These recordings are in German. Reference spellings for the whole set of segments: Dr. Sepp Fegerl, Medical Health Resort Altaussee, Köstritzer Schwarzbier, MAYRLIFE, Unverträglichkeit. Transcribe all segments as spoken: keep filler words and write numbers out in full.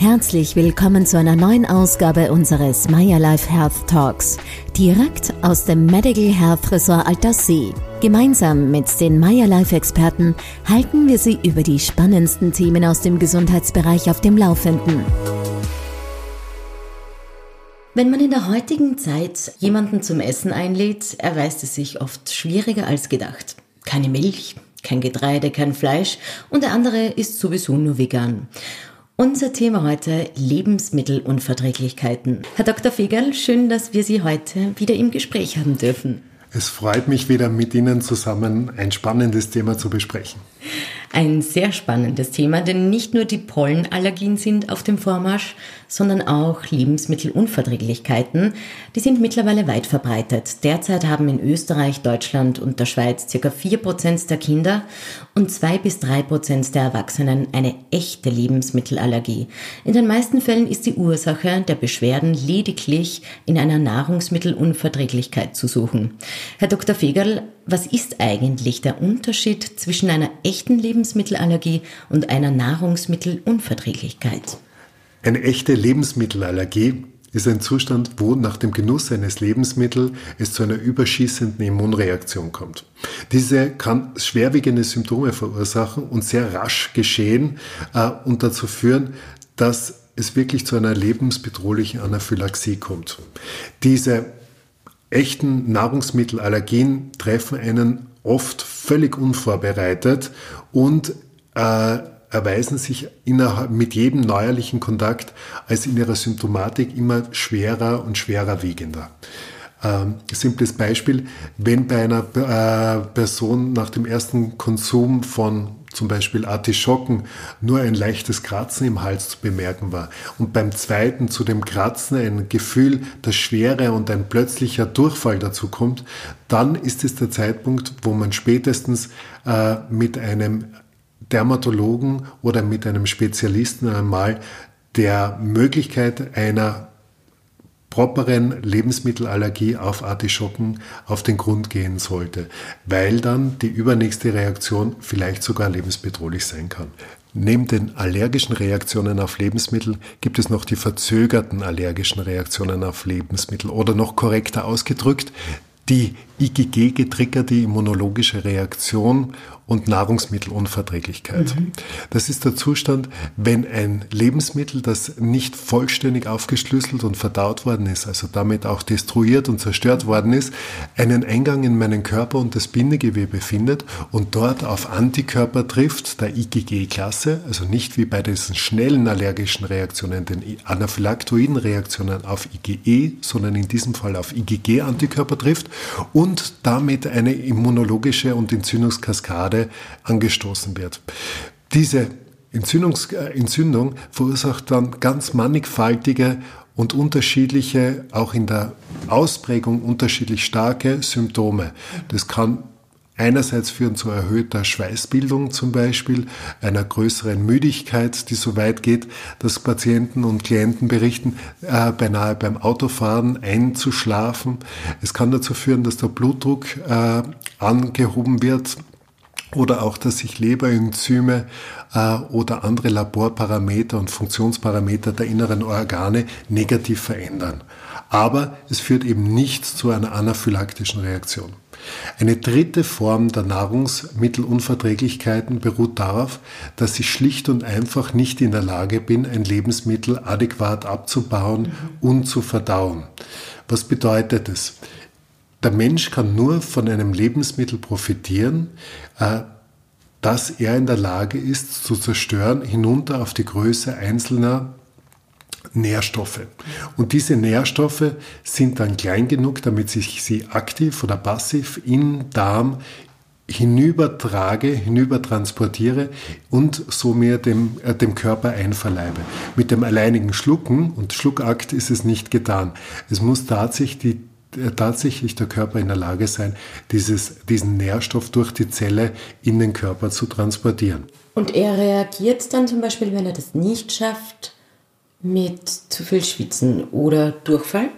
Herzlich willkommen zu einer neuen Ausgabe unseres MAYRLIFE Health Talks, direkt aus dem Medical Health Resort Altaussee. Gemeinsam mit den MAYRLIFE Experten halten wir Sie über die spannendsten Themen aus dem Gesundheitsbereich auf dem Laufenden. Wenn man in der heutigen Zeit jemanden zum Essen einlädt, erweist es sich oft schwieriger als gedacht. Keine Milch, kein Getreide, kein Fleisch und der andere ist sowieso nur vegan. Unser Thema heute: Lebensmittelunverträglichkeiten. Herr Doktor Fegerl, schön, dass wir Sie heute wieder im Gespräch haben dürfen. Es freut mich wieder, mit Ihnen zusammen ein spannendes Thema zu besprechen. Ein sehr spannendes Thema, denn nicht nur die Pollenallergien sind auf dem Vormarsch, sondern auch Lebensmittelunverträglichkeiten. Die sind mittlerweile weit verbreitet. Derzeit haben in Österreich, Deutschland und der Schweiz ca. vier Prozent der Kinder und zwei bis drei Prozent der Erwachsenen eine echte Lebensmittelallergie. In den meisten Fällen ist die Ursache der Beschwerden lediglich in einer Nahrungsmittelunverträglichkeit zu suchen. Herr Doktor Fegerl, was ist eigentlich der Unterschied zwischen einer echten Lebensmittelallergie und einer Nahrungsmittelunverträglichkeit? Eine echte Lebensmittelallergie ist ein Zustand, wo nach dem Genuss eines Lebensmittels es zu einer überschießenden Immunreaktion kommt. Diese kann schwerwiegende Symptome verursachen und sehr rasch geschehen äh, und dazu führen, dass es wirklich zu einer lebensbedrohlichen Anaphylaxie kommt. Diese echten Nahrungsmittelallergien treffen einen oft völlig unvorbereitet und äh, erweisen sich innerhalb, mit jedem neuerlichen Kontakt als in ihrer Symptomatik immer schwerer und schwerer wiegender. Ähm, simples Beispiel, wenn bei einer äh, Person nach dem ersten Konsum von zum Beispiel Artischocken nur ein leichtes Kratzen im Hals zu bemerken war und beim zweiten zu dem Kratzen ein Gefühl der Schwere und ein plötzlicher Durchfall dazu kommt, dann ist es der Zeitpunkt, wo man spätestens äh, mit einem Dermatologen oder mit einem Spezialisten einmal der Möglichkeit einer properen Lebensmittelallergie auf Artischocken auf den Grund gehen sollte, weil dann die übernächste Reaktion vielleicht sogar lebensbedrohlich sein kann. Neben den allergischen Reaktionen auf Lebensmittel gibt es noch die verzögerten allergischen Reaktionen auf Lebensmittel oder noch korrekter ausgedrückt, die I G G-getriggerte immunologische Reaktion und Nahrungsmittelunverträglichkeit. Mhm. Das ist der Zustand, wenn ein Lebensmittel, das nicht vollständig aufgeschlüsselt und verdaut worden ist, also damit auch destruiert und zerstört worden ist, einen Eingang in meinen Körper und das Bindegewebe findet und dort auf Antikörper trifft, der I G G-Klasse, also nicht wie bei diesen schnellen allergischen Reaktionen, den anaphylaktoiden Reaktionen auf I G E, sondern in diesem Fall auf I G G-Antikörper trifft und damit eine immunologische und Entzündungskaskade angestoßen wird. Diese Entzündungs- Entzündung verursacht dann ganz mannigfaltige und unterschiedliche, auch in der Ausprägung unterschiedlich starke Symptome. Das kann einerseits führen zu erhöhter Schweißbildung zum Beispiel, einer größeren Müdigkeit, die so weit geht, dass Patienten und Klienten berichten, äh, beinahe beim Autofahren einzuschlafen. Es kann dazu führen, dass der Blutdruck äh, angehoben wird oder auch, dass sich Leberenzyme äh, oder andere Laborparameter und Funktionsparameter der inneren Organe negativ verändern. Aber es führt eben nicht zu einer anaphylaktischen Reaktion. Eine dritte Form der Nahrungsmittelunverträglichkeiten beruht darauf, dass ich schlicht und einfach nicht in der Lage bin, ein Lebensmittel adäquat abzubauen mhm. und zu verdauen. Was bedeutet das? Der Mensch kann nur von einem Lebensmittel profitieren, äh, das er in der Lage ist, zu zerstören, hinunter auf die Größe einzelner Nährstoffe. Und diese Nährstoffe sind dann klein genug, damit ich sie aktiv oder passiv im Darm hinübertrage, hinübertransportiere und so mir dem, äh, dem Körper einverleibe. Mit dem alleinigen Schlucken und Schluckakt ist es nicht getan. Es muss tatsächlich die tatsächlich der Körper in der Lage sein, dieses, diesen Nährstoff durch die Zelle in den Körper zu transportieren. Und er reagiert dann zum Beispiel, wenn er das nicht schafft, mit zu viel Schwitzen oder Durchfall?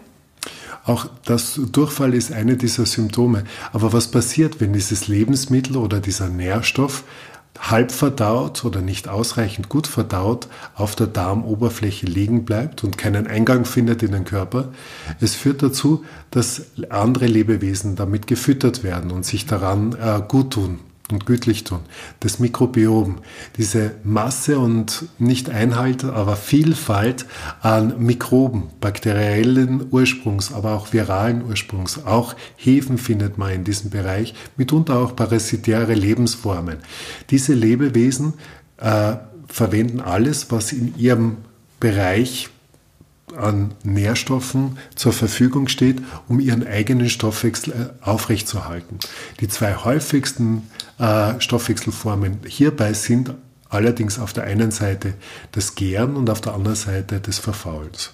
Auch das Durchfall ist eine dieser Symptome. Aber was passiert, wenn dieses Lebensmittel oder dieser Nährstoff halb verdaut oder nicht ausreichend gut verdaut auf der Darmoberfläche liegen bleibt und keinen Eingang findet in den Körper. Es führt dazu, dass andere Lebewesen damit gefüttert werden und sich daran äh, gut tun und gütlich tun. Das Mikrobiom, diese Masse und nicht Einhalt, aber Vielfalt an Mikroben, bakteriellen Ursprungs, aber auch viralen Ursprungs, auch Hefen findet man in diesem Bereich, mitunter auch parasitäre Lebensformen. Diese Lebewesen äh, verwenden alles, was in ihrem Bereich an Nährstoffen zur Verfügung steht, um ihren eigenen Stoffwechsel aufrechtzuerhalten. Die zwei häufigsten äh, Stoffwechselformen hierbei sind allerdings auf der einen Seite das Gären und auf der anderen Seite das Verfaulens.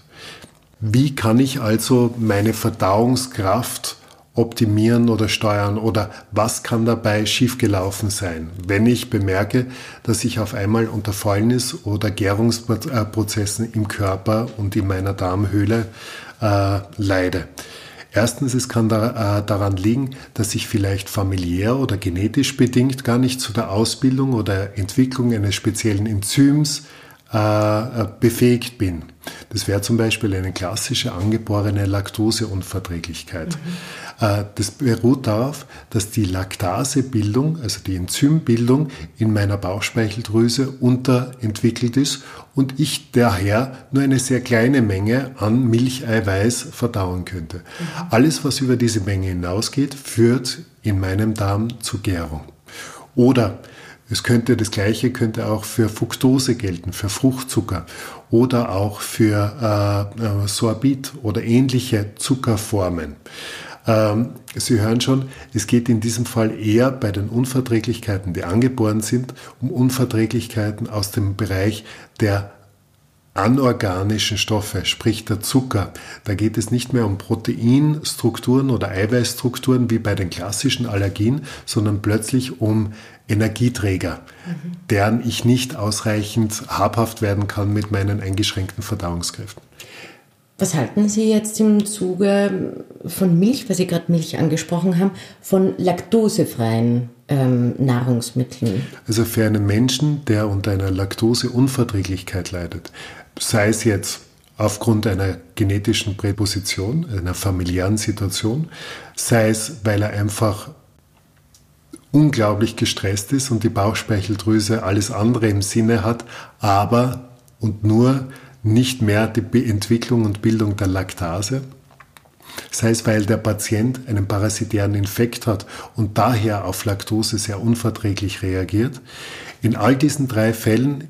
Wie kann ich also meine Verdauungskraft optimieren oder steuern oder was kann dabei schiefgelaufen sein, wenn ich bemerke, dass ich auf einmal unter Fäulnis oder Gärungsprozessen im Körper und in meiner Darmhöhle äh, leide. Erstens, es kann da, äh, daran liegen, dass ich vielleicht familiär oder genetisch bedingt gar nicht zu der Ausbildung oder Entwicklung eines speziellen Enzyms äh, befähigt bin. Das wäre zum Beispiel eine klassische angeborene Laktoseunverträglichkeit. Mhm. Das beruht darauf, dass die Laktasebildung, also die Enzymbildung in meiner Bauchspeicheldrüse unterentwickelt ist und ich daher nur eine sehr kleine Menge an Milcheiweiß verdauen könnte. Mhm. Alles, was über diese Menge hinausgeht, führt in meinem Darm zu Gärung. Oder Es könnte das Gleiche könnte auch für Fructose gelten, für Fruchtzucker oder auch für äh, Sorbit oder ähnliche Zuckerformen. Ähm, Sie hören schon, es geht in diesem Fall eher bei den Unverträglichkeiten, die angeboren sind, um Unverträglichkeiten aus dem Bereich der anorganischen Stoffe, sprich der Zucker. Da geht es nicht mehr um Proteinstrukturen oder Eiweißstrukturen wie bei den klassischen Allergien, sondern plötzlich um Energieträger, mhm. deren ich nicht ausreichend habhaft werden kann mit meinen eingeschränkten Verdauungskräften. Was halten Sie jetzt im Zuge von Milch, weil Sie gerade Milch angesprochen haben, von laktosefreien ähm, Nahrungsmitteln? Also für einen Menschen, der unter einer Laktoseunverträglichkeit leidet, sei es jetzt aufgrund einer genetischen Präposition, einer familiären Situation, sei es, weil er einfach unglaublich gestresst ist und die Bauchspeicheldrüse alles andere im Sinne hat, aber und nur nicht mehr die Entwicklung und Bildung der Laktase, sei es, weil der Patient einen parasitären Infekt hat und daher auf Laktose sehr unverträglich reagiert. In all diesen drei Fällen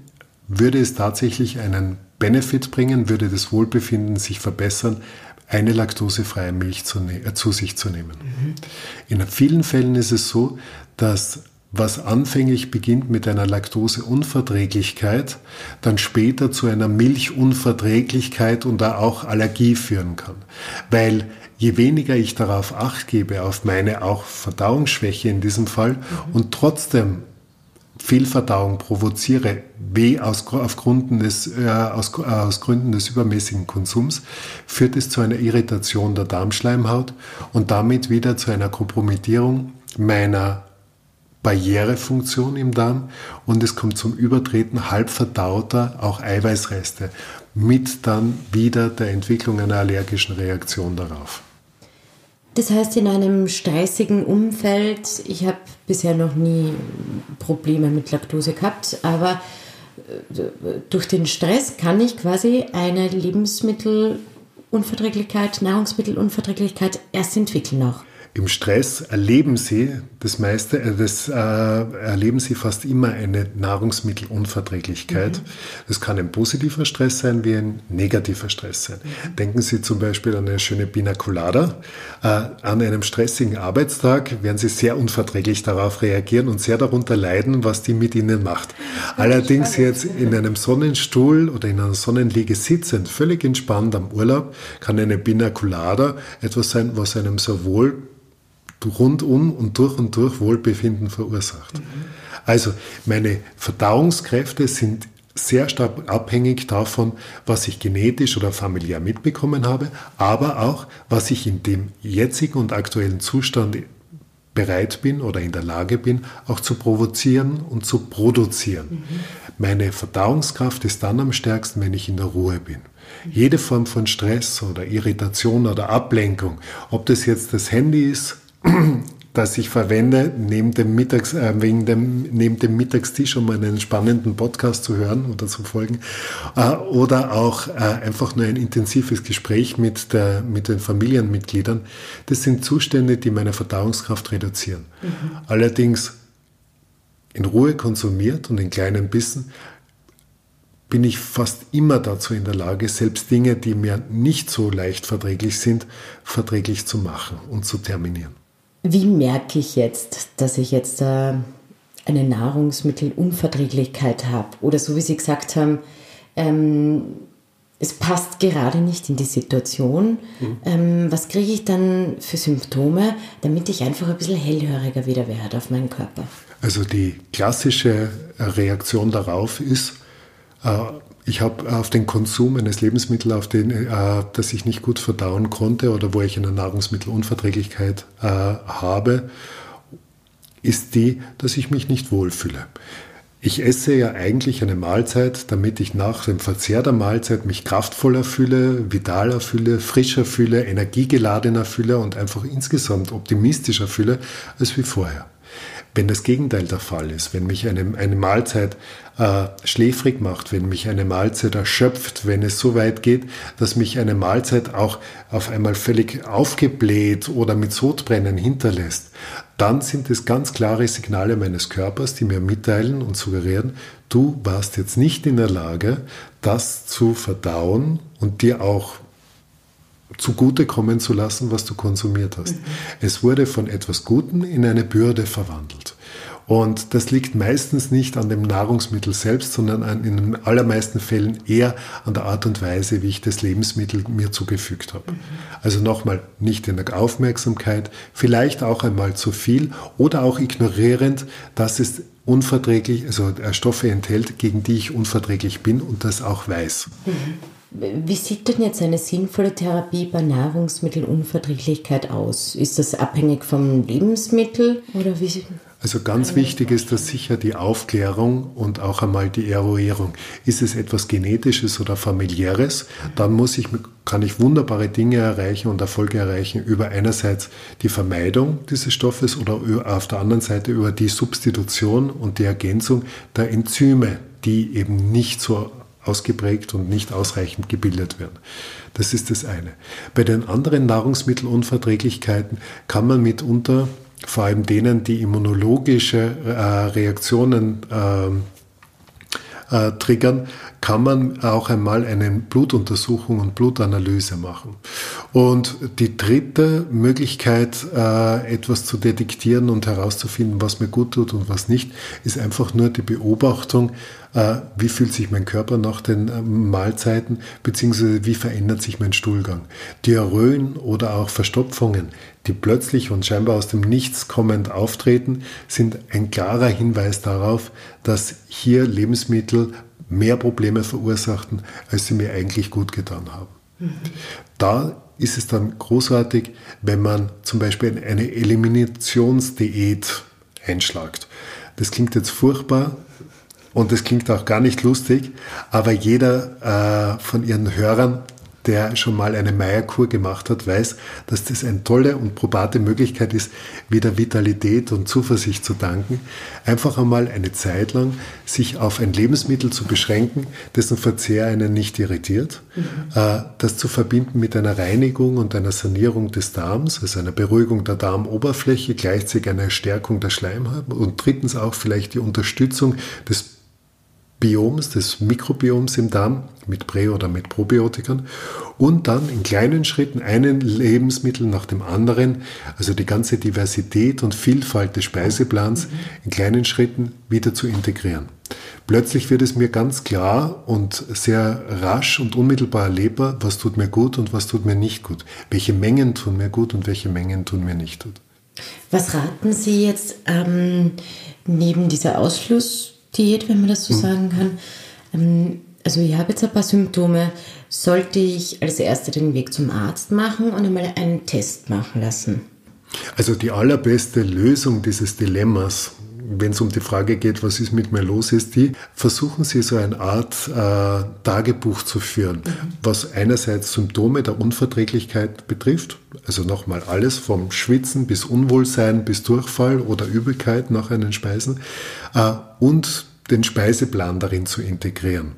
würde es tatsächlich einen Benefit bringen, würde das Wohlbefinden sich verbessern, eine laktosefreie Milch zu, ne- äh, zu sich zu nehmen. Mhm. In vielen Fällen ist es so, dass was anfänglich beginnt mit einer Laktoseunverträglichkeit, dann später zu einer Milchunverträglichkeit und da auch Allergie führen kann. Weil je weniger ich darauf Acht gebe, auf meine auch Verdauungsschwäche in diesem Fall mhm. und trotzdem Fehlverdauung provoziere, weh aus, auf Gründen des, äh, aus, äh, aus Gründen des übermäßigen Konsums, führt es zu einer Irritation der Darmschleimhaut und damit wieder zu einer Kompromittierung meiner Barrierefunktion im Darm und es kommt zum Übertreten halb verdauter auch Eiweißreste mit dann wieder der Entwicklung einer allergischen Reaktion darauf. Das heißt, in einem stressigen Umfeld, ich habe bisher noch nie Probleme mit Laktose gehabt, aber durch den Stress kann ich quasi eine Lebensmittelunverträglichkeit, Nahrungsmittelunverträglichkeit erst entwickeln auch. Im Stress erleben Sie das meiste, das äh, erleben Sie fast immer eine Nahrungsmittelunverträglichkeit. Mhm. Das kann ein positiver Stress sein, wie ein negativer Stress sein. Mhm. Denken Sie zum Beispiel an eine schöne Pina Colada. Äh, an einem stressigen Arbeitstag werden Sie sehr unverträglich darauf reagieren und sehr darunter leiden, was die mit Ihnen macht. Allerdings jetzt in einem Sonnenstuhl oder in einer Sonnenliege sitzend, völlig entspannt am Urlaub, kann eine Pina Colada etwas sein, was einem sehr wohl rundum und durch und durch Wohlbefinden verursacht. Mhm. Also meine Verdauungskräfte sind sehr stark abhängig davon, was ich genetisch oder familiär mitbekommen habe, aber auch, was ich in dem jetzigen und aktuellen Zustand bereit bin oder in der Lage bin, auch zu provozieren und zu produzieren. Mhm. Meine Verdauungskraft ist dann am stärksten, wenn ich in der Ruhe bin. Mhm. Jede Form von Stress oder Irritation oder Ablenkung, ob das jetzt das Handy ist, das ich verwende, neben dem, Mittags, äh, wegen dem, neben dem Mittagstisch, um einen spannenden Podcast zu hören oder zu folgen, äh, oder auch äh, einfach nur ein intensives Gespräch mit, der, mit den Familienmitgliedern. Das sind Zustände, die meine Verdauungskraft reduzieren. Mhm. Allerdings in Ruhe konsumiert und in kleinen Bissen bin ich fast immer dazu in der Lage, selbst Dinge, die mir nicht so leicht verträglich sind, verträglich zu machen und zu terminieren. Wie merke ich jetzt, dass ich jetzt äh, eine Nahrungsmittelunverträglichkeit habe? Oder so wie Sie gesagt haben, ähm, es passt gerade nicht in die Situation. Mhm. Ähm, was kriege ich dann für Symptome, damit ich einfach ein bisschen hellhöriger wieder werde auf meinen Körper? Also die klassische Reaktion darauf ist, äh, ich habe auf den Konsum eines Lebensmittels, auf den, äh, das ich nicht gut verdauen konnte oder wo ich eine Nahrungsmittelunverträglichkeit äh, habe, ist die, dass ich mich nicht wohlfühle. Ich esse ja eigentlich eine Mahlzeit, damit ich nach dem Verzehr der Mahlzeit mich kraftvoller fühle, vitaler fühle, frischer fühle, energiegeladener fühle und einfach insgesamt optimistischer fühle als wie vorher. Wenn das Gegenteil der Fall ist, wenn mich eine, eine Mahlzeit äh, schläfrig macht, wenn mich eine Mahlzeit erschöpft, wenn es so weit geht, dass mich eine Mahlzeit auch auf einmal völlig aufgebläht oder mit Sodbrennen hinterlässt, dann sind es ganz klare Signale meines Körpers, die mir mitteilen und suggerieren, du warst jetzt nicht in der Lage, das zu verdauen und dir auch zugutekommen zu lassen, was du konsumiert hast. Mhm. Es wurde von etwas Gutem in eine Bürde verwandelt. Und das liegt meistens nicht an dem Nahrungsmittel selbst, sondern an, in den allermeisten Fällen eher an der Art und Weise, wie ich das Lebensmittel mir zugefügt habe. Mhm. Also nochmal, nicht in der Aufmerksamkeit, vielleicht auch einmal zu viel oder auch ignorierend, dass es unverträglich, also Stoffe enthält, gegen die ich unverträglich bin und das auch weiß. Mhm. Wie sieht denn jetzt eine sinnvolle Therapie bei Nahrungsmittelunverträglichkeit aus? Ist das abhängig vom Lebensmittel? Oder wie? Also ganz wichtig ist das sicher die Aufklärung und auch einmal die Eruierung. Ist es etwas Genetisches oder Familiäres, dann muss ich, kann ich wunderbare Dinge erreichen und Erfolge erreichen über einerseits die Vermeidung dieses Stoffes oder auf der anderen Seite über die Substitution und die Ergänzung der Enzyme, die eben nicht so ausgeprägt und nicht ausreichend gebildet werden. Das ist das eine. Bei den anderen Nahrungsmittelunverträglichkeiten kann man mitunter, vor allem denen, die immunologische äh, Reaktionen äh, äh, triggern, kann man auch einmal eine Blutuntersuchung und Blutanalyse machen. Und die dritte Möglichkeit, äh, etwas zu detektieren und herauszufinden, was mir gut tut und was nicht, ist einfach nur die Beobachtung, wie fühlt sich mein Körper nach den Mahlzeiten, beziehungsweise wie verändert sich mein Stuhlgang. Diarrhöen oder auch Verstopfungen, die plötzlich und scheinbar aus dem Nichts kommend auftreten, sind ein klarer Hinweis darauf, dass hier Lebensmittel mehr Probleme verursachten, als sie mir eigentlich gut getan haben. Mhm. Da ist es dann großartig, wenn man zum Beispiel eine Eliminationsdiät einschlägt. Das klingt jetzt furchtbar, und das klingt auch gar nicht lustig, aber jeder äh, von Ihren Hörern, der schon mal eine Meierkur gemacht hat, weiß, dass das eine tolle und probate Möglichkeit ist, wieder Vitalität und Zuversicht zu tanken. Einfach einmal eine Zeit lang sich auf ein Lebensmittel zu beschränken, dessen Verzehr einen nicht irritiert. Mhm. Äh, das zu verbinden mit einer Reinigung und einer Sanierung des Darms, also einer Beruhigung der Darmoberfläche, gleichzeitig einer Stärkung der Schleimhaut und drittens auch vielleicht die Unterstützung des Bioms, des Mikrobioms im Darm, mit Prä- oder mit Probiotikern und dann in kleinen Schritten einen Lebensmittel nach dem anderen, also die ganze Diversität und Vielfalt des Speiseplans in kleinen Schritten wieder zu integrieren. Plötzlich wird es mir ganz klar und sehr rasch und unmittelbar erlebbar, was tut mir gut und was tut mir nicht gut, welche Mengen tun mir gut und welche Mengen tun mir nicht gut. Was raten Sie jetzt ähm, neben dieser Ausschluss Diät, wenn man das so sagen kann. Also ich habe jetzt ein paar Symptome. Sollte ich als Erster den Weg zum Arzt machen und einmal einen Test machen lassen? Also die allerbeste Lösung dieses Dilemmas, wenn es um die Frage geht, was ist mit mir los, ist die, versuchen Sie so eine Art äh, Tagebuch zu führen, was einerseits Symptome der Unverträglichkeit betrifft, also nochmal alles vom Schwitzen bis Unwohlsein bis Durchfall oder Übelkeit nach einem Speisen äh, und den Speiseplan darin zu integrieren,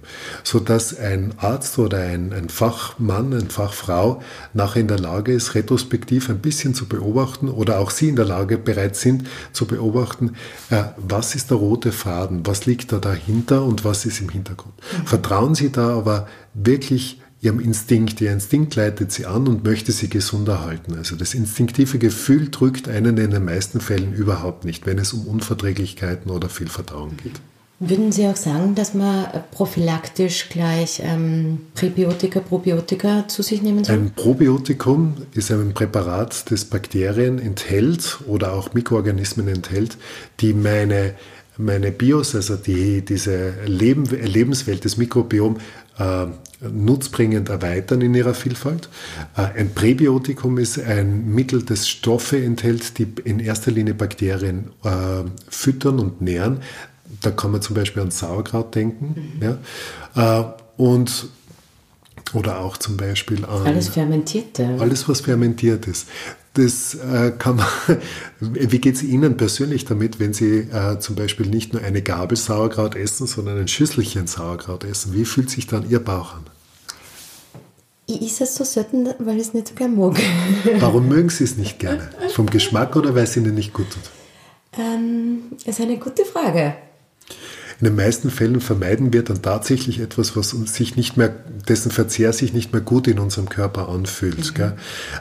sodass ein Arzt oder ein, ein Fachmann, eine Fachfrau nachher in der Lage ist, retrospektiv ein bisschen zu beobachten oder auch Sie in der Lage bereit sind zu beobachten, äh, was ist der rote Faden, was liegt da dahinter und was ist im Hintergrund. Mhm. Vertrauen Sie da aber wirklich Ihrem Instinkt. Ihr Instinkt leitet Sie an und möchte Sie gesunder halten. Also das instinktive Gefühl drückt einen in den meisten Fällen überhaupt nicht, wenn es um Unverträglichkeiten oder Fehlverdauung geht. Würden Sie auch sagen, dass man prophylaktisch gleich ähm, Präbiotika, Probiotika zu sich nehmen soll? Ein Probiotikum ist ein Präparat, das Bakterien enthält oder auch Mikroorganismen enthält, die meine, meine Bios, also die, diese Leben, Lebenswelt des Mikrobioms, äh, nutzbringend erweitern in ihrer Vielfalt. Ein Präbiotikum ist ein Mittel, das Stoffe enthält, die in erster Linie Bakterien äh, füttern und nähren. Da kann man zum Beispiel an Sauerkraut denken, mhm. ja, und, oder auch zum Beispiel an... Alles Fermentierte. Alles, was fermentiert ist. Das äh, kann man... Wie geht es Ihnen persönlich damit, wenn Sie äh, zum Beispiel nicht nur eine Gabel Sauerkraut essen, sondern ein Schüsselchen Sauerkraut essen? Wie fühlt sich dann Ihr Bauch an? Ich esse es so selten, weil ich es nicht so gerne mag. Warum mögen Sie es nicht gerne? Vom Geschmack oder weil es Ihnen nicht gut tut? Ähm, das ist eine gute Frage. In den meisten Fällen vermeiden wir dann tatsächlich etwas, was uns sich nicht mehr, dessen Verzehr sich nicht mehr gut in unserem Körper anfühlt. Mhm. Gell?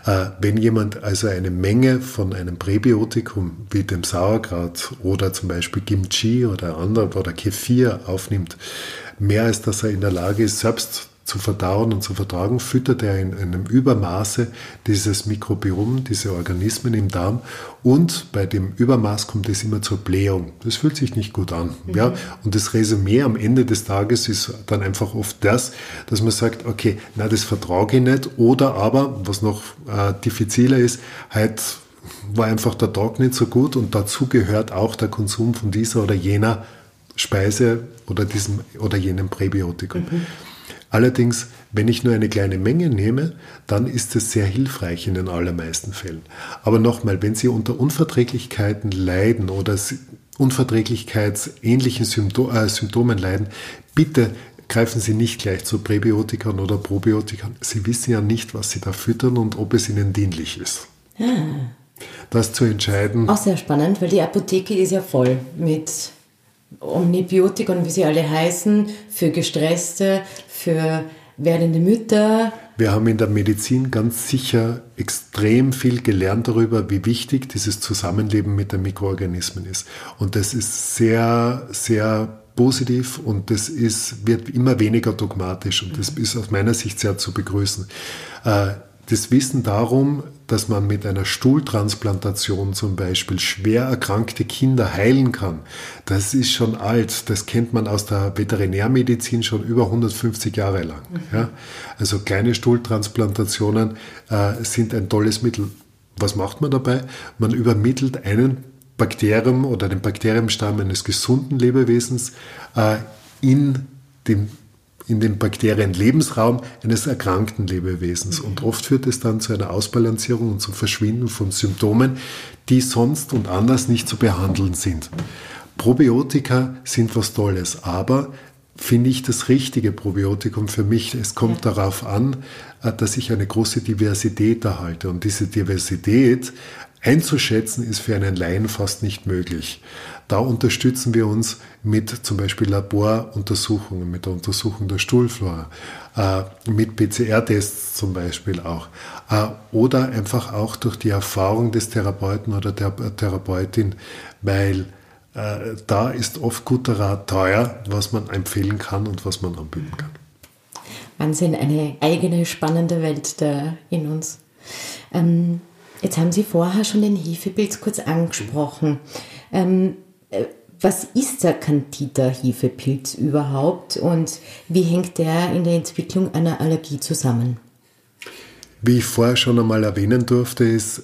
Äh, wenn jemand also eine Menge von einem Präbiotikum wie dem Sauerkraut oder zum Beispiel Kimchi oder anderen oder Kefir aufnimmt, mehr als dass er in der Lage ist, selbst zu verdauen und zu vertragen, füttert er in einem Übermaße dieses Mikrobiom, diese Organismen im Darm, und bei dem Übermaß kommt es immer zur Blähung. Das fühlt sich nicht gut an. Mhm. Ja? Und das Resümee am Ende des Tages ist dann einfach oft das, dass man sagt, okay, na das vertrage ich nicht, oder aber, was noch äh, diffiziler ist, heute war einfach der Tag nicht so gut und dazu gehört auch der Konsum von dieser oder jener Speise oder diesem oder jenem Präbiotikum. Mhm. Allerdings, wenn ich nur eine kleine Menge nehme, dann ist es sehr hilfreich in den allermeisten Fällen. Aber nochmal, wenn Sie unter Unverträglichkeiten leiden oder unverträglichkeitsähnlichen Sympto- äh, Symptomen leiden, bitte greifen Sie nicht gleich zu Präbiotikern oder Probiotikern. Sie wissen ja nicht, was Sie da füttern und ob es Ihnen dienlich ist. Ah. Das zu entscheiden... Auch sehr spannend, weil die Apotheke ist ja voll mit... Omnibiotika und wie sie alle heißen, für Gestresste, für werdende Mütter. Wir haben in der Medizin ganz sicher extrem viel gelernt darüber, wie wichtig dieses Zusammenleben mit den Mikroorganismen ist. Und das ist sehr, sehr positiv und das ist, wird immer weniger dogmatisch und das ist aus meiner Sicht sehr zu begrüßen. Das Wissen darum, dass man mit einer Stuhltransplantation zum Beispiel schwer erkrankte Kinder heilen kann, das ist schon alt. Das kennt man aus der Veterinärmedizin schon über hundertfünfzig Jahre lang. Mhm. Ja? Also kleine Stuhltransplantationen äh, sind ein tolles Mittel. Was macht man dabei? Man übermittelt einen Bakterium oder den Bakterienstamm eines gesunden Lebewesens äh, in dem in den Bakterienlebensraum eines erkrankten Lebewesens. Und oft führt es dann zu einer Ausbalancierung und zum Verschwinden von Symptomen, die sonst und anders nicht zu behandeln sind. Probiotika sind was Tolles, aber finde ich das richtige Probiotikum für mich? Es kommt ja darauf an, dass ich eine große Diversität erhalte. Und diese Diversität einzuschätzen ist für einen Laien fast nicht möglich. Da unterstützen wir uns mit zum Beispiel Laboruntersuchungen, mit der Untersuchung der Stuhlflora, äh, mit P C R Tests zum Beispiel auch. Äh, oder einfach auch durch die Erfahrung des Therapeuten oder der Therapeutin, weil äh, da ist oft guter Rat teuer, was man empfehlen kann und was man anbieten kann. Wahnsinn, eine eigene spannende Welt da in uns. Ähm, jetzt haben Sie vorher schon den Hefepilz kurz angesprochen. Ähm, Was ist der Candida-Hefepilz überhaupt und wie hängt der in der Entwicklung einer Allergie zusammen? Wie ich vorher schon einmal erwähnen durfte, ist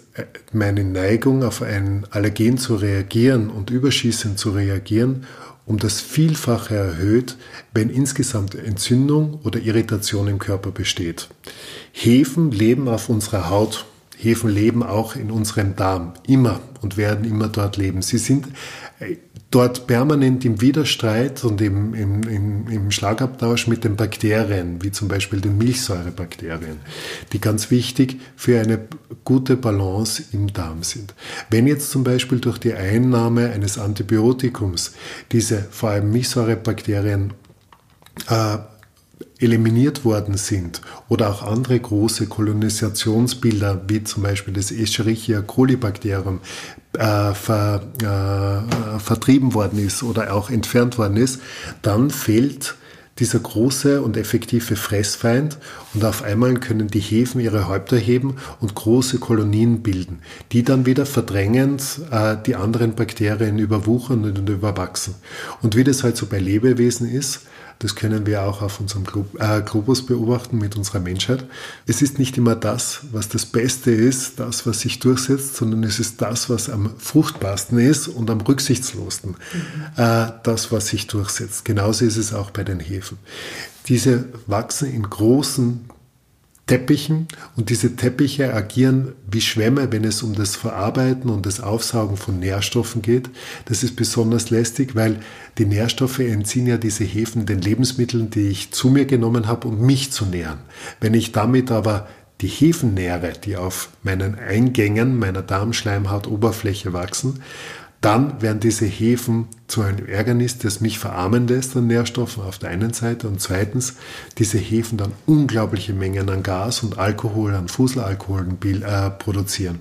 meine Neigung, auf ein Allergen zu reagieren und überschießend zu reagieren, um das Vielfache erhöht, wenn insgesamt Entzündung oder Irritation im Körper besteht. Hefen leben auf unserer Haut. Hefen leben auch in unserem Darm, immer und werden immer dort leben. Sie sind dort permanent im Widerstreit und im, im, im, im Schlagabtausch mit den Bakterien, wie zum Beispiel den Milchsäurebakterien, die ganz wichtig für eine gute Balance im Darm sind. Wenn jetzt zum Beispiel durch die Einnahme eines Antibiotikums diese vor allem Milchsäurebakterien äh, eliminiert worden sind oder auch andere große Kolonisationsbilder, wie zum Beispiel das Escherichia coli Bakterium, äh, ver, äh, vertrieben worden ist oder auch entfernt worden ist, dann fehlt dieser große und effektive Fressfeind und auf einmal können die Hefen ihre Häupter heben und große Kolonien bilden, die dann wieder verdrängend äh, die anderen Bakterien überwuchern und überwachsen. Und wie das halt so bei Lebewesen ist, das können wir auch auf unserem Globus beobachten mit unserer Menschheit. Es ist nicht immer das, was das Beste ist, das, was sich durchsetzt, sondern es ist das, was am fruchtbarsten ist und am rücksichtslosten, mhm. das, was sich durchsetzt. Genauso ist es auch bei den Hefen. Diese wachsen in großen Teppichen und diese Teppiche agieren wie Schwämme, wenn es um das Verarbeiten und das Aufsaugen von Nährstoffen geht. Das ist besonders lästig, weil die Nährstoffe entziehen ja diese Hefen den Lebensmitteln, die ich zu mir genommen habe, um mich zu nähren. Wenn ich damit aber die Hefen nähre, die auf meinen Eingängen meiner Darmschleimhautoberfläche wachsen, dann werden diese Hefen zu einem Ärgernis, das mich verarmen lässt an Nährstoffen auf der einen Seite und zweitens diese Hefen dann unglaubliche Mengen an Gas und Alkohol, an Fuselalkoholen äh, produzieren.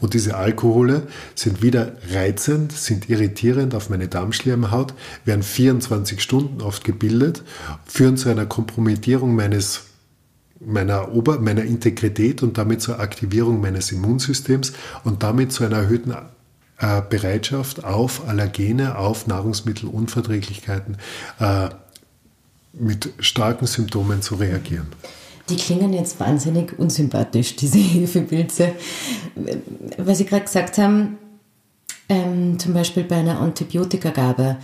Und diese Alkohole sind wieder reizend, sind irritierend auf meine Darmschleimhaut, werden vierundzwanzig Stunden oft gebildet, führen zu einer Kompromittierung meines Meiner, Ober-, meiner Integrität und damit zur Aktivierung meines Immunsystems und damit zu einer erhöhten Bereitschaft auf Allergene, auf Nahrungsmittelunverträglichkeiten äh, mit starken Symptomen zu reagieren. Die klingen jetzt wahnsinnig unsympathisch, diese Hefepilze. Was Sie gerade gesagt haben, ähm, zum Beispiel bei einer Antibiotikagabe,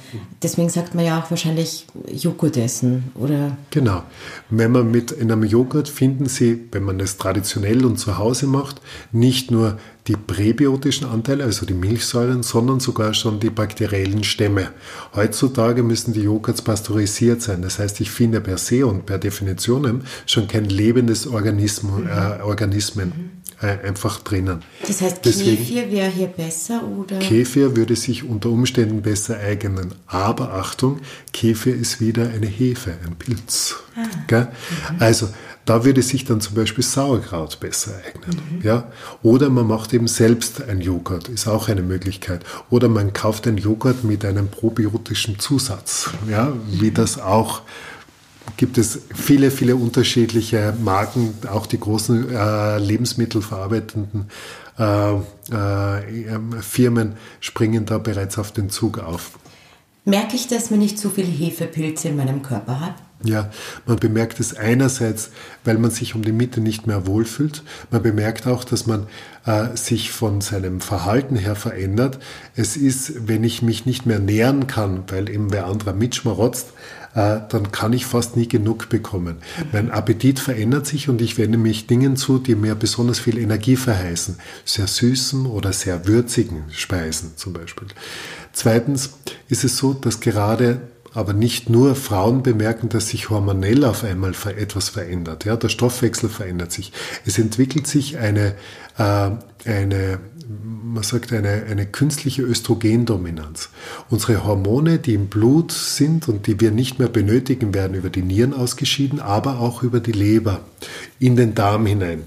deswegen sagt man ja auch wahrscheinlich Joghurt essen, oder? Genau. Wenn man mit in einem Joghurt finden Sie, wenn man es traditionell und zu Hause macht, nicht nur die präbiotischen Anteile, also die Milchsäuren, sondern sogar schon die bakteriellen Stämme. Heutzutage müssen die Joghurts pasteurisiert sein. Das heißt, ich finde per se und per Definition schon kein lebendes Organismus, äh, Organismen mhm. äh, einfach drinnen. Das heißt, Deswegen, Kefir wäre hier besser, oder? Kefir würde sich unter Umständen besser eignen. Aber Achtung, Kefir ist wieder eine Hefe, ein Pilz. Ah. Gell? Mhm. Also, da würde sich dann zum Beispiel Sauerkraut besser eignen. Mhm. Ja? Oder man macht eben selbst einen Joghurt, ist auch eine Möglichkeit. Oder man kauft einen Joghurt mit einem probiotischen Zusatz. Ja? Wie das auch, gibt es viele, viele unterschiedliche Marken, auch die großen äh, lebensmittelverarbeitenden äh, äh, Firmen springen da bereits auf den Zug auf. Merke ich, dass man nicht so viele Hefepilze in meinem Körper hat? Ja, man bemerkt es einerseits, weil man sich um die Mitte nicht mehr wohlfühlt. Man bemerkt auch, dass man äh, sich von seinem Verhalten her verändert. Es ist, wenn ich mich nicht mehr nähern kann, weil eben wer anderer mitschmarotzt, äh, dann kann ich fast nie genug bekommen. Mein Appetit verändert sich und ich wende mich Dingen zu, die mir besonders viel Energie verheißen. Sehr süßen oder sehr würzigen Speisen zum Beispiel. Zweitens ist es so, dass gerade aber nicht nur Frauen bemerken, dass sich hormonell auf einmal etwas verändert. Ja, der Stoffwechsel verändert sich. Es entwickelt sich eine, äh, eine, man sagt eine, eine künstliche Östrogendominanz. Unsere Hormone, die im Blut sind und die wir nicht mehr benötigen, werden über die Nieren ausgeschieden, aber auch über die Leber in den Darm hinein.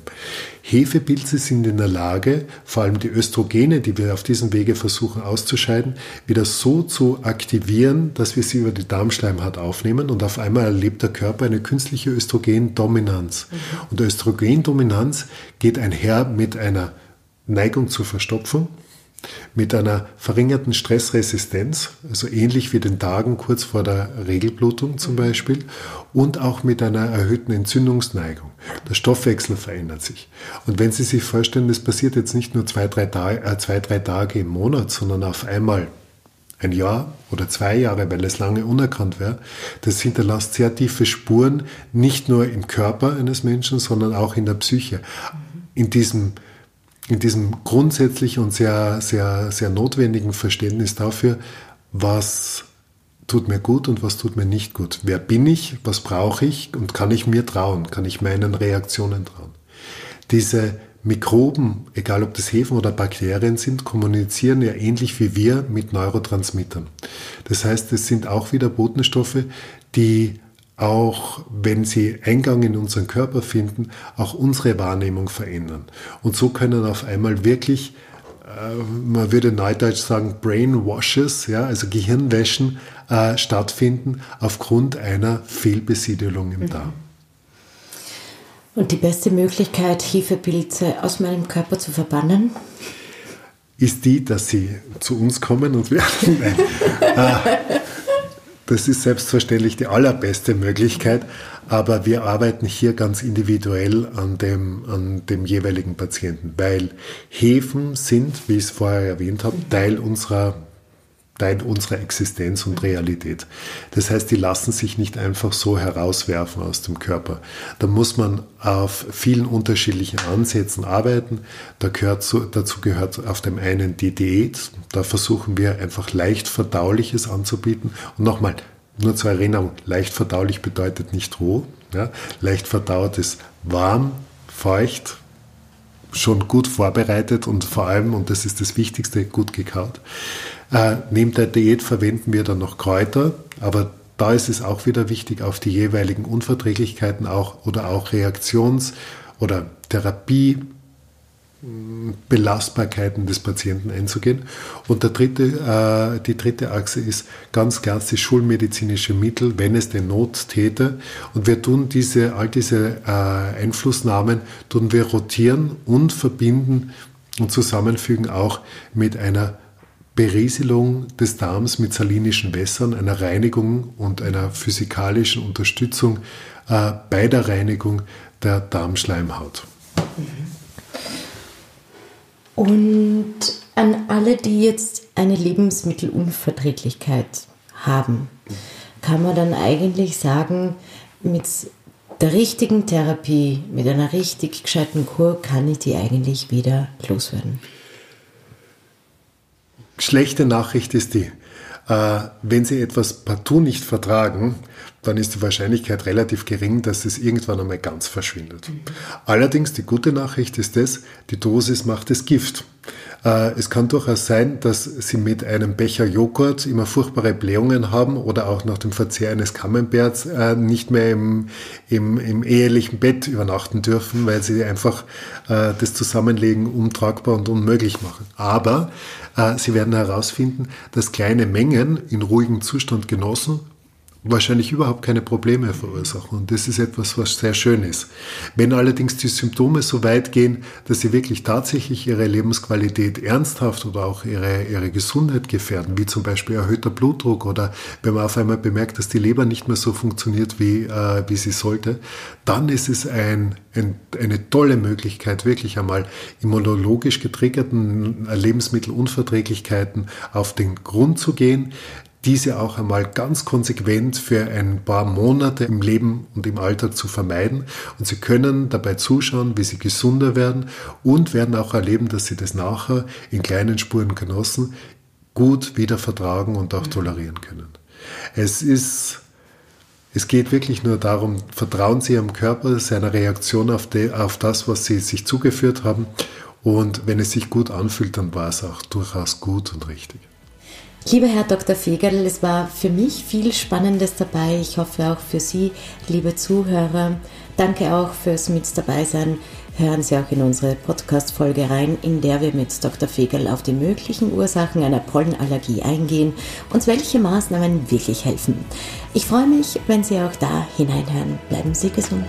Hefepilze sind in der Lage, vor allem die Östrogene, die wir auf diesem Wege versuchen auszuscheiden, wieder so zu aktivieren, dass wir sie über die Darmschleimhaut aufnehmen und auf einmal erlebt der Körper eine künstliche Östrogendominanz. Mhm. Und Östrogendominanz geht einher mit einer Neigung zur Verstopfung, mit einer verringerten Stressresistenz, also ähnlich wie den Tagen kurz vor der Regelblutung zum Beispiel, und auch mit einer erhöhten Entzündungsneigung. Der Stoffwechsel verändert sich. Und wenn Sie sich vorstellen, das passiert jetzt nicht nur zwei, drei Tage, äh, zwei, drei Tage im Monat, sondern auf einmal ein Jahr oder zwei Jahre, weil es lange unerkannt wäre, das hinterlässt sehr tiefe Spuren, nicht nur im Körper eines Menschen, sondern auch in der Psyche. In diesem, in diesem grundsätzlichen und sehr, sehr, sehr notwendigen Verständnis dafür, was tut mir gut und was tut mir nicht gut. Wer bin ich, was brauche ich und kann ich mir trauen, kann ich meinen Reaktionen trauen. Diese Mikroben, egal ob das Hefen oder Bakterien sind, kommunizieren ja ähnlich wie wir mit Neurotransmittern. Das heißt, es sind auch wieder Botenstoffe, die auch, wenn sie Eingang in unseren Körper finden, auch unsere Wahrnehmung verändern. Und so können auf einmal wirklich, man würde neudeutsch sagen, Brainwashes, ja, also Gehirnwäschen äh, stattfinden aufgrund einer Fehlbesiedelung im mhm. Darm. Und die beste Möglichkeit, Hefepilze aus meinem Körper zu verbannen? Ist die, dass sie zu uns kommen und wir... Das ist selbstverständlich die allerbeste Möglichkeit, aber wir arbeiten hier ganz individuell an dem, an dem jeweiligen Patienten, weil Hefen sind, wie ich es vorher erwähnt habe, Teil unserer Teil unserer Existenz und Realität. Das heißt, die lassen sich nicht einfach so herauswerfen aus dem Körper. Da muss man auf vielen unterschiedlichen Ansätzen arbeiten. Da gehört zu, dazu gehört auf dem einen die Diät. Da versuchen wir einfach leicht Verdauliches anzubieten. Und nochmal, nur zur Erinnerung, leicht verdaulich bedeutet nicht roh. Ja? Leicht verdaut ist warm, feucht, schon gut vorbereitet und vor allem, und das ist das Wichtigste, gut gekaut. Äh, neben der Diät verwenden wir dann noch Kräuter, aber da ist es auch wieder wichtig, auf die jeweiligen Unverträglichkeiten auch oder auch Reaktions- oder Therapiebelastbarkeiten des Patienten einzugehen. Und der dritte, äh, die dritte Achse ist ganz klassisch schulmedizinische Mittel, wenn es denn Not täte. Und wir tun diese, all diese äh, Einflussnahmen, tun wir rotieren und verbinden und zusammenfügen auch mit einer Berieselung des Darms mit salinischen Wässern, einer Reinigung und einer physikalischen Unterstützung äh, bei der Reinigung der Darmschleimhaut. Und an alle, die jetzt eine Lebensmittelunverträglichkeit haben, kann man dann eigentlich sagen, mit der richtigen Therapie, mit einer richtig gescheiten Kur kann ich die eigentlich wieder loswerden? Schlechte Nachricht ist die, äh, wenn Sie etwas partout nicht vertragen, dann ist die Wahrscheinlichkeit relativ gering, dass es irgendwann einmal ganz verschwindet. Mhm. Allerdings, die gute Nachricht ist das, die Dosis macht das Gift. Äh, es kann durchaus sein, dass Sie mit einem Becher Joghurt immer furchtbare Blähungen haben oder auch nach dem Verzehr eines Camemberts äh, nicht mehr im, im, im ehelichen Bett übernachten dürfen, weil Sie einfach äh, das Zusammenlegen untragbar und unmöglich machen. Aber äh, Sie werden herausfinden, dass kleine Mengen in ruhigem Zustand genossen wahrscheinlich überhaupt keine Probleme verursachen. Und das ist etwas, was sehr schön ist. Wenn allerdings die Symptome so weit gehen, dass sie wirklich tatsächlich ihre Lebensqualität ernsthaft oder auch ihre, ihre Gesundheit gefährden, wie zum Beispiel erhöhter Blutdruck oder wenn man auf einmal bemerkt, dass die Leber nicht mehr so funktioniert, wie, äh, wie sie sollte, dann ist es ein, ein, eine tolle Möglichkeit, wirklich einmal immunologisch getriggerten Lebensmittelunverträglichkeiten auf den Grund zu gehen, diese auch einmal ganz konsequent für ein paar Monate im Leben und im Alltag zu vermeiden. Und Sie können dabei zuschauen, wie Sie gesunder werden und werden auch erleben, dass Sie das nachher in kleinen Spuren genossen gut wieder vertragen und auch tolerieren können. Es ist, es geht wirklich nur darum, vertrauen Sie Ihrem Körper, seiner Reaktion auf, de, auf das, was Sie sich zugeführt haben. Und wenn es sich gut anfühlt, dann war es auch durchaus gut und richtig. Lieber Herr Doktor Fegerl, es war für mich viel Spannendes dabei. Ich hoffe auch für Sie, liebe Zuhörer. Danke auch fürs Mit dabei sein. Hören Sie auch in unsere Podcast-Folge rein, in der wir mit Doktor Fegerl auf die möglichen Ursachen einer Pollenallergie eingehen und welche Maßnahmen wirklich helfen. Ich freue mich, wenn Sie auch da hineinhören. Bleiben Sie gesund.